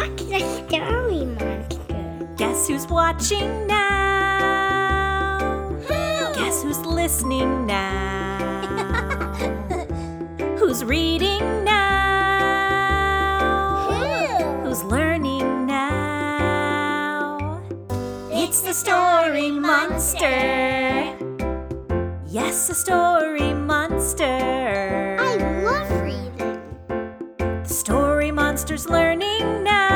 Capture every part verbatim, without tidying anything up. What's a story monster? Guess who's watching now? Who? Guess who's listening now? Who's reading now? Who? Who's learning now? It's the story monster. Yes, the story monster. I love reading. The story monster's learning now.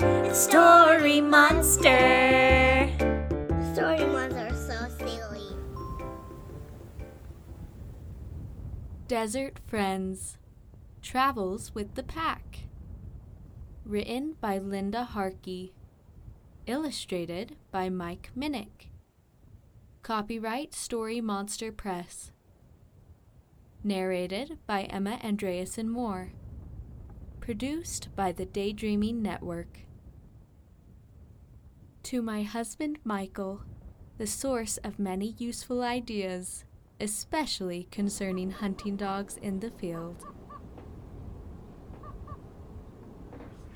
It's Story Monster. Story monsters are so silly. Desert Friends. Travels with the Pack. Written by Linda Harkey. Illustrated by Mike Minnick. Copyright Story Monster Press. Narrated by Emma Andreasen Moore. Produced by the Daydreaming Network. To my husband Michael, the source of many useful ideas, especially concerning hunting dogs in the field.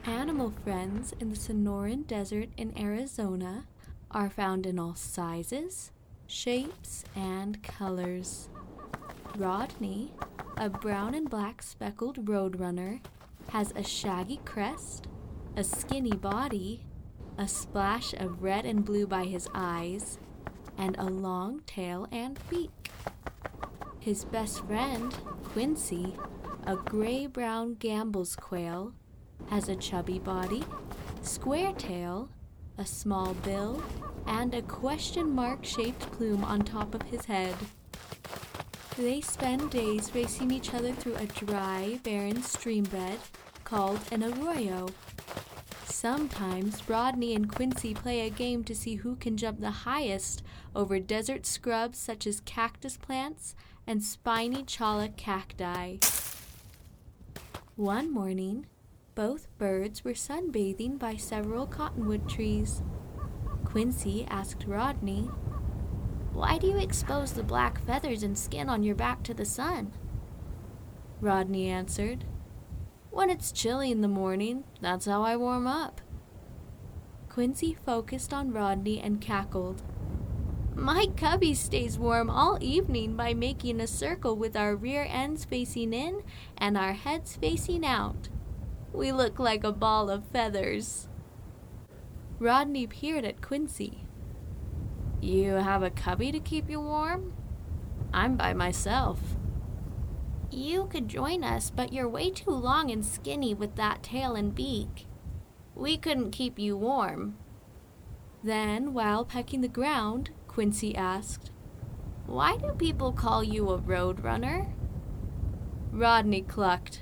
Animal friends in the Sonoran Desert in Arizona are found in all sizes, shapes, and colors. Rodney, a brown and black speckled roadrunner, has a shaggy crest, a skinny body, a splash of red and blue by his eyes, and a long tail and beak. His best friend, Quincy, a gray-brown Gambel's quail, has a chubby body, square tail, a small bill, and a question mark-shaped plume on top of his head. They spend days racing each other through a dry, barren streambed called an arroyo. Sometimes Rodney and Quincy play a game to see who can jump the highest over desert scrubs such as cactus plants and spiny chala cacti. One morning, both birds were sunbathing by several cottonwood trees. Quincy asked Rodney, "Why do you expose the black feathers and skin on your back to the sun?" Rodney answered, "When it's chilly in the morning, that's how I warm up." Quincy focused on Rodney and cackled, "My cubby stays warm all evening by making a circle with our rear ends facing in and our heads facing out. We look like a ball of feathers." Rodney peered at Quincy. "You have a cubby to keep you warm? I'm by myself." "You could join us, but you're way too long and skinny with that tail and beak. We couldn't keep you warm." Then, while pecking the ground, Quincy asked, "Why do people call you a roadrunner?" Rodney clucked.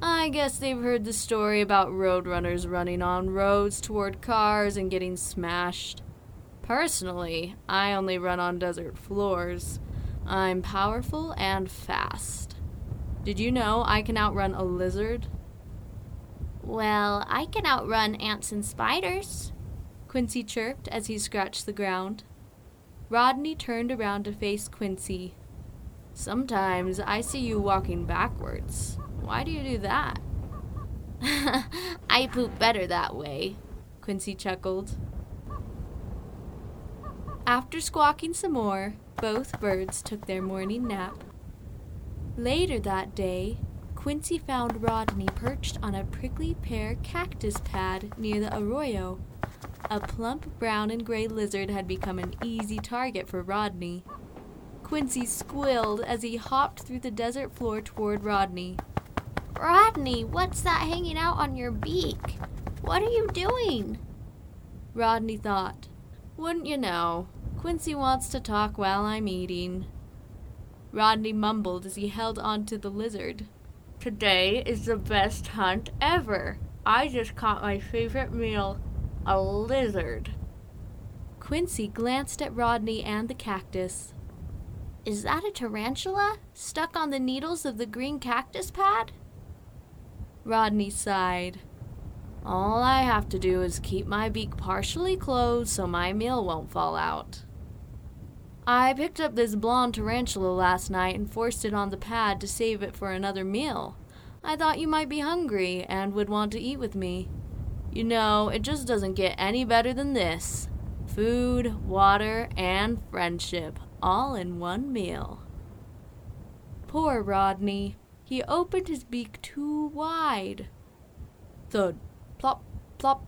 "I guess they've heard the story about roadrunners running on roads toward cars and getting smashed. Personally, I only run on desert floors. I'm powerful and fast. Did you know I can outrun a lizard?" "Well, I can outrun ants and spiders," Quincy chirped as he scratched the ground. Rodney turned around to face Quincy. "Sometimes I see you walking backwards. Why do you do that?" "I poop better that way," Quincy chuckled. After squawking some more, both birds took their morning nap. Later that day, Quincy found Rodney perched on a prickly pear cactus pad near the arroyo. A plump brown and gray lizard had become an easy target for Rodney. Quincy squealed as he hopped through the desert floor toward Rodney. "Rodney, what's that hanging out on your beak? What are you doing?" Rodney thought. "Wouldn't you know, Quincy wants to talk while I'm eating." Rodney mumbled as he held on to the lizard. "Today is the best hunt ever. I just caught my favorite meal, a lizard." Quincy glanced at Rodney and the cactus. "Is that a tarantula stuck on the needles of the green cactus pad?" Rodney sighed. "All I have to do is keep my beak partially closed so my meal won't fall out. I picked up this blonde tarantula last night and forced it on the pad to save it for another meal. I thought you might be hungry and would want to eat with me. You know, it just doesn't get any better than this. Food, water, and friendship, all in one meal. Poor Rodney. He opened his beak too wide. Thud, plop, plop.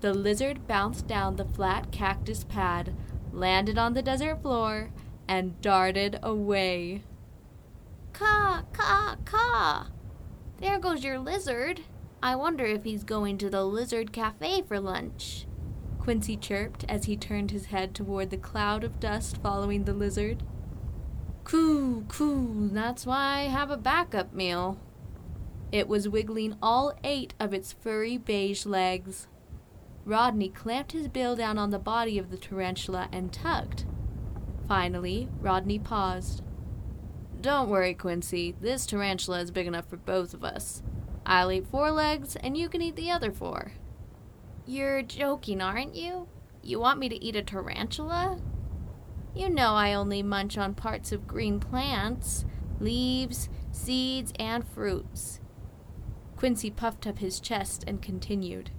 The lizard bounced down the flat cactus pad, landed on the desert floor, and darted away. Caw, caw, caw! There goes your lizard. I wonder if he's going to the lizard cafe for lunch. Quincy chirped as he turned his head toward the cloud of dust following the lizard. Coo, coo, that's why I have a backup meal. It was wiggling all eight of its furry beige legs. Rodney clamped his bill down on the body of the tarantula and tugged. Finally, Rodney paused. Don't worry, Quincy. This tarantula is big enough for both of us. I'll eat four legs, and you can eat the other four. You're joking, aren't you? You want me to eat a tarantula? You know I only munch on parts of green plants, leaves, seeds, and fruits. Quincy puffed up his chest and continued.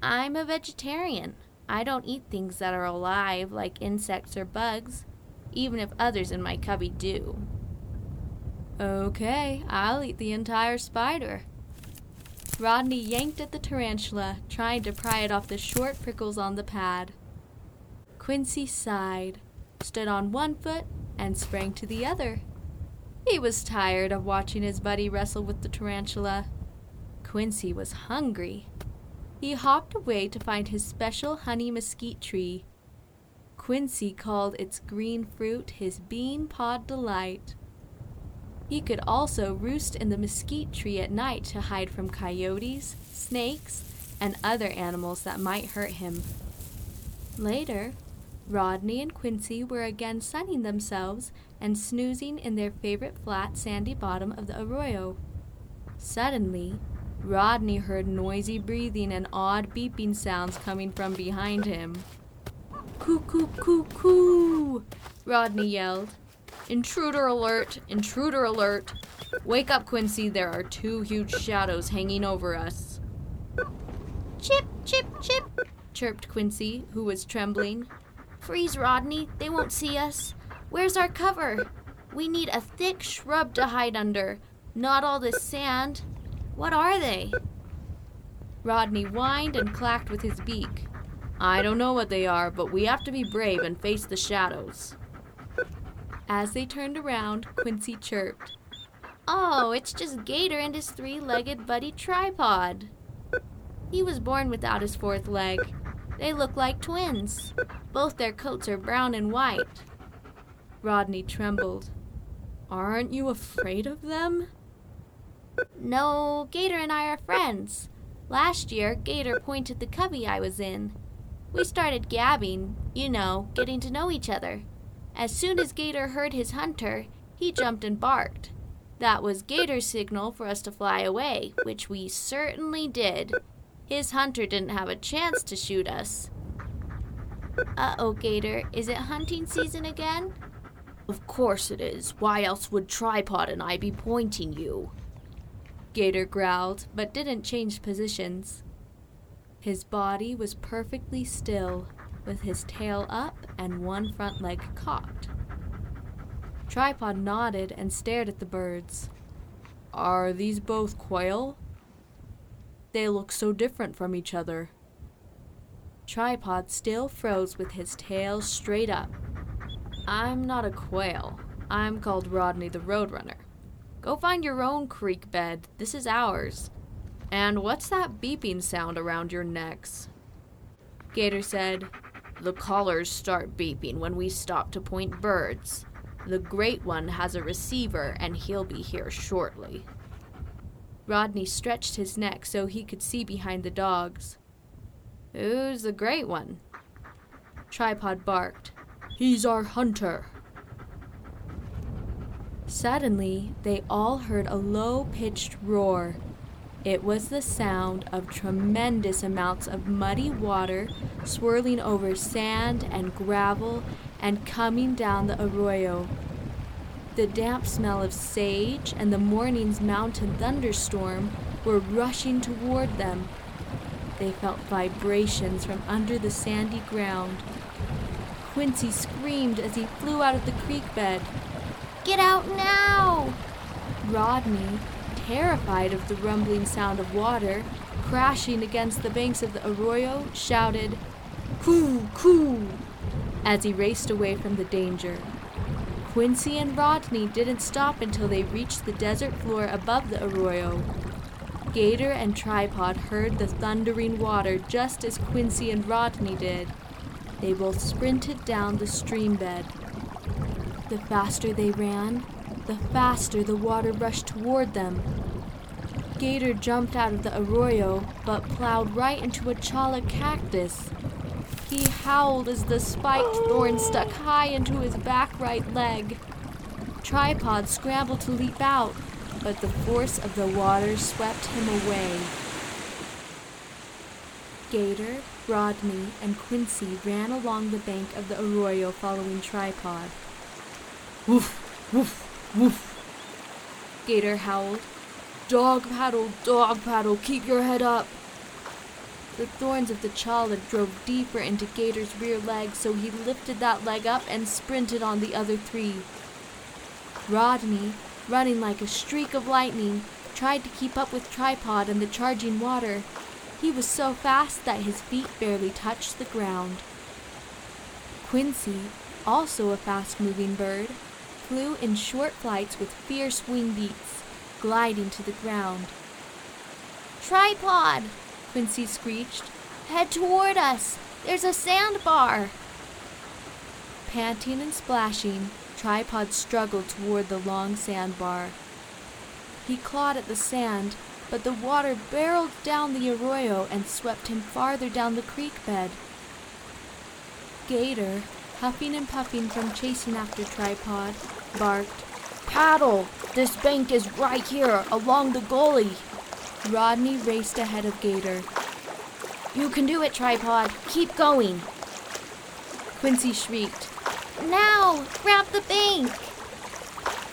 I'm a vegetarian. I don't eat things that are alive like insects or bugs, even if others in my cubby do. Okay, I'll eat the entire spider. Rodney yanked at the tarantula, trying to pry it off the short prickles on the pad. Quincy sighed, stood on one foot, and sprang to the other. He was tired of watching his buddy wrestle with the tarantula. Quincy was hungry. He hopped away to find his special honey mesquite tree. Quincy called its green fruit his bean pod delight. He could also roost in the mesquite tree at night to hide from coyotes, snakes, and other animals that might hurt him. Later, Rodney and Quincy were again sunning themselves and snoozing in their favorite flat sandy bottom of the arroyo. Suddenly, Rodney heard noisy breathing and odd beeping sounds coming from behind him. Coo, coo, coo, coo, Rodney yelled. Intruder alert! Intruder alert! Wake up, Quincy. There are two huge shadows hanging over us. Chip, chip, chip, chirped Quincy, who was trembling. Freeze, Rodney. They won't see us. Where's our cover? We need a thick shrub to hide under. Not all this sand. What are they? Rodney whined and clacked with his beak. I don't know what they are, but we have to be brave and face the shadows. As they turned around, Quincy chirped. Oh, it's just Gator and his three-legged buddy Tripod. He was born without his fourth leg. They look like twins. Both their coats are brown and white. Rodney trembled. Aren't you afraid of them? No, Gator and I are friends. Last year, Gator pointed the cubby I was in. We started gabbing, you know, getting to know each other. As soon as Gator heard his hunter, he jumped and barked. That was Gator's signal for us to fly away, which we certainly did. His hunter didn't have a chance to shoot us. Uh-oh, Gator, is it hunting season again? Of course it is. Why else would Tripod and I be pointing you? Gator growled, but didn't change positions. His body was perfectly still, with his tail up and one front leg cocked. Tripod nodded and stared at the birds. Are these both quail? They look so different from each other. Tripod still froze with his tail straight up. I'm not a quail. I'm called Rodney the Roadrunner. Go find your own creek bed. This is ours. And what's that beeping sound around your necks? Gator said, The callers start beeping when we stop to point birds. The Great One has a receiver, and he'll be here shortly. Rodney stretched his neck so he could see behind the dogs. Who's the Great One? Tripod barked. He's our hunter. Suddenly, they all heard a low-pitched roar. It was the sound of tremendous amounts of muddy water swirling over sand and gravel and coming down the arroyo. The damp smell of sage and the morning's mountain thunderstorm were rushing toward them. They felt vibrations from under the sandy ground. Quincy screamed as he flew out of the creek bed. Get out now! Rodney, terrified of the rumbling sound of water, crashing against the banks of the arroyo, shouted, Coo, coo, as he raced away from the danger. Quincy and Rodney didn't stop until they reached the desert floor above the arroyo. Gator and Tripod heard the thundering water just as Quincy and Rodney did. They both sprinted down the stream bed. The faster they ran, the faster the water rushed toward them. Gator jumped out of the arroyo, but plowed right into a chala cactus. He howled as the spiked thorn stuck high into his back right leg. Tripod scrambled to leap out, but the force of the water swept him away. Gator, Rodney, and Quincy ran along the bank of the arroyo following Tripod. Woof, woof, woof. Gator howled, Dog paddle, dog paddle, keep your head up. The thorns of the chala drove deeper into Gator's rear leg, so he lifted that leg up and sprinted on the other three. Rodney, running like a streak of lightning, tried to keep up with Tripod and the charging water. He was so fast that his feet barely touched the ground. Quincy, also a fast-moving bird, flew in short flights with fierce wing beats, gliding to the ground. Tripod! Quincy screeched. Head toward us! There's a sandbar! Panting and splashing, Tripod struggled toward the long sandbar. He clawed at the sand, but the water barreled down the arroyo and swept him farther down the creek bed. Gator, huffing and puffing from chasing after Tripod, barked, Paddle! This bank is right here, along the gully! Rodney raced ahead of Gator. You can do it, Tripod. Keep going. Quincy shrieked. Now! Grab the bank!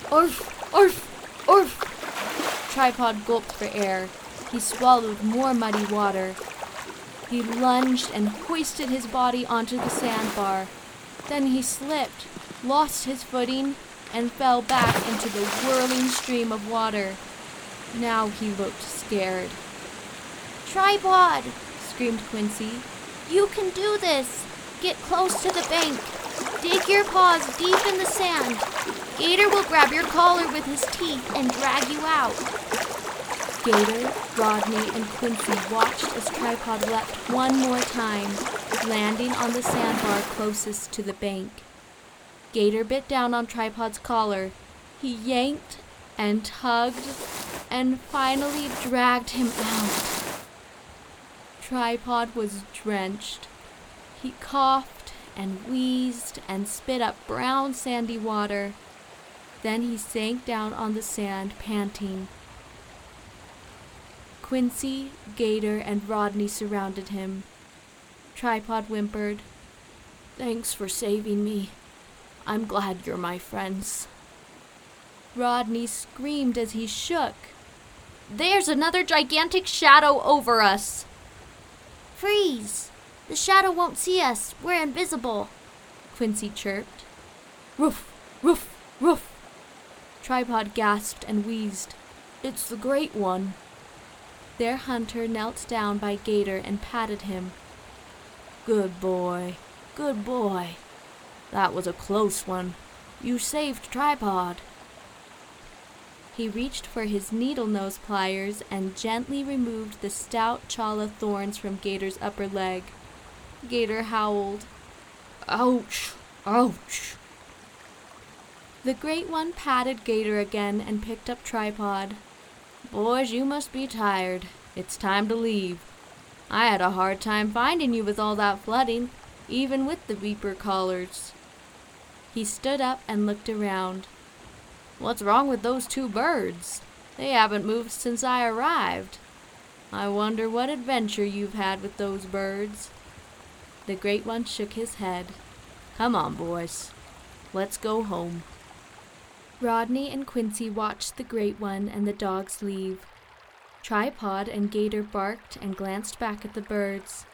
Orf! Orf! Orf! Tripod gulped for air. He swallowed more muddy water. He lunged and hoisted his body onto the sandbar. Then he slipped, lost his footing, and fell back into the whirling stream of water. Now he looked scared. Tripod! Screamed Quincy. You can do this! Get close to the bank. Dig your paws deep in the sand. Gator will grab your collar with his teeth and drag you out. Gator, Rodney, and Quincy watched as Tripod leapt one more time, landing on the sandbar closest to the bank. Gator bit down on Tripod's collar. He yanked and tugged and finally dragged him out. Tripod was drenched. He coughed and wheezed and spit up brown sandy water. Then he sank down on the sand, panting. Quincy, Gator, and Rodney surrounded him. Tripod whimpered, Thanks for saving me. I'm glad you're my friends. Rodney screamed as he shook. There's another gigantic shadow over us. Freeze! The shadow won't see us. We're invisible, Quincy chirped. Roof, roof, roof. Tripod gasped and wheezed. It's the great one. Their hunter knelt down by Gator and patted him. Good boy, good boy. That was a close one. You saved Tripod. He reached for his needle-nose pliers and gently removed the stout chala thorns from Gator's upper leg. Gator howled. Ouch! Ouch! The Great One patted Gator again and picked up Tripod. Boys, you must be tired. It's time to leave. I had a hard time finding you with all that flooding, even with the beeper collars. He stood up and looked around. What's wrong with those two birds? They haven't moved since I arrived. I wonder what adventure you've had with those birds. The Great One shook his head. Come on, boys. Let's go home. Rodney and Quincy watched the Great One and the dogs leave. Tripod and Gator barked and glanced back at the birds.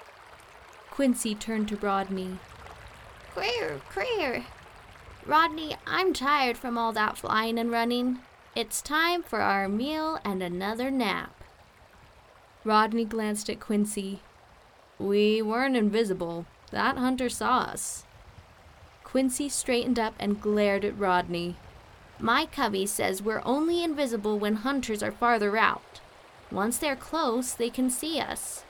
Quincy turned to Rodney. Queer, queer. Rodney, I'm tired from all that flying and running. It's time for our meal and another nap. Rodney glanced at Quincy. We weren't invisible. That hunter saw us. Quincy straightened up and glared at Rodney. My cubby says we're only invisible when hunters are farther out. Once they're close, they can see us.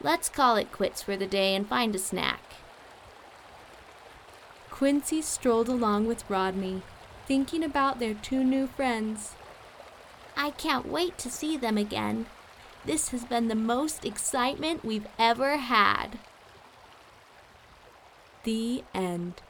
Let's call it quits for the day and find a snack. Quincy strolled along with Rodney, thinking about their two new friends. I can't wait to see them again. This has been the most excitement we've ever had. The end.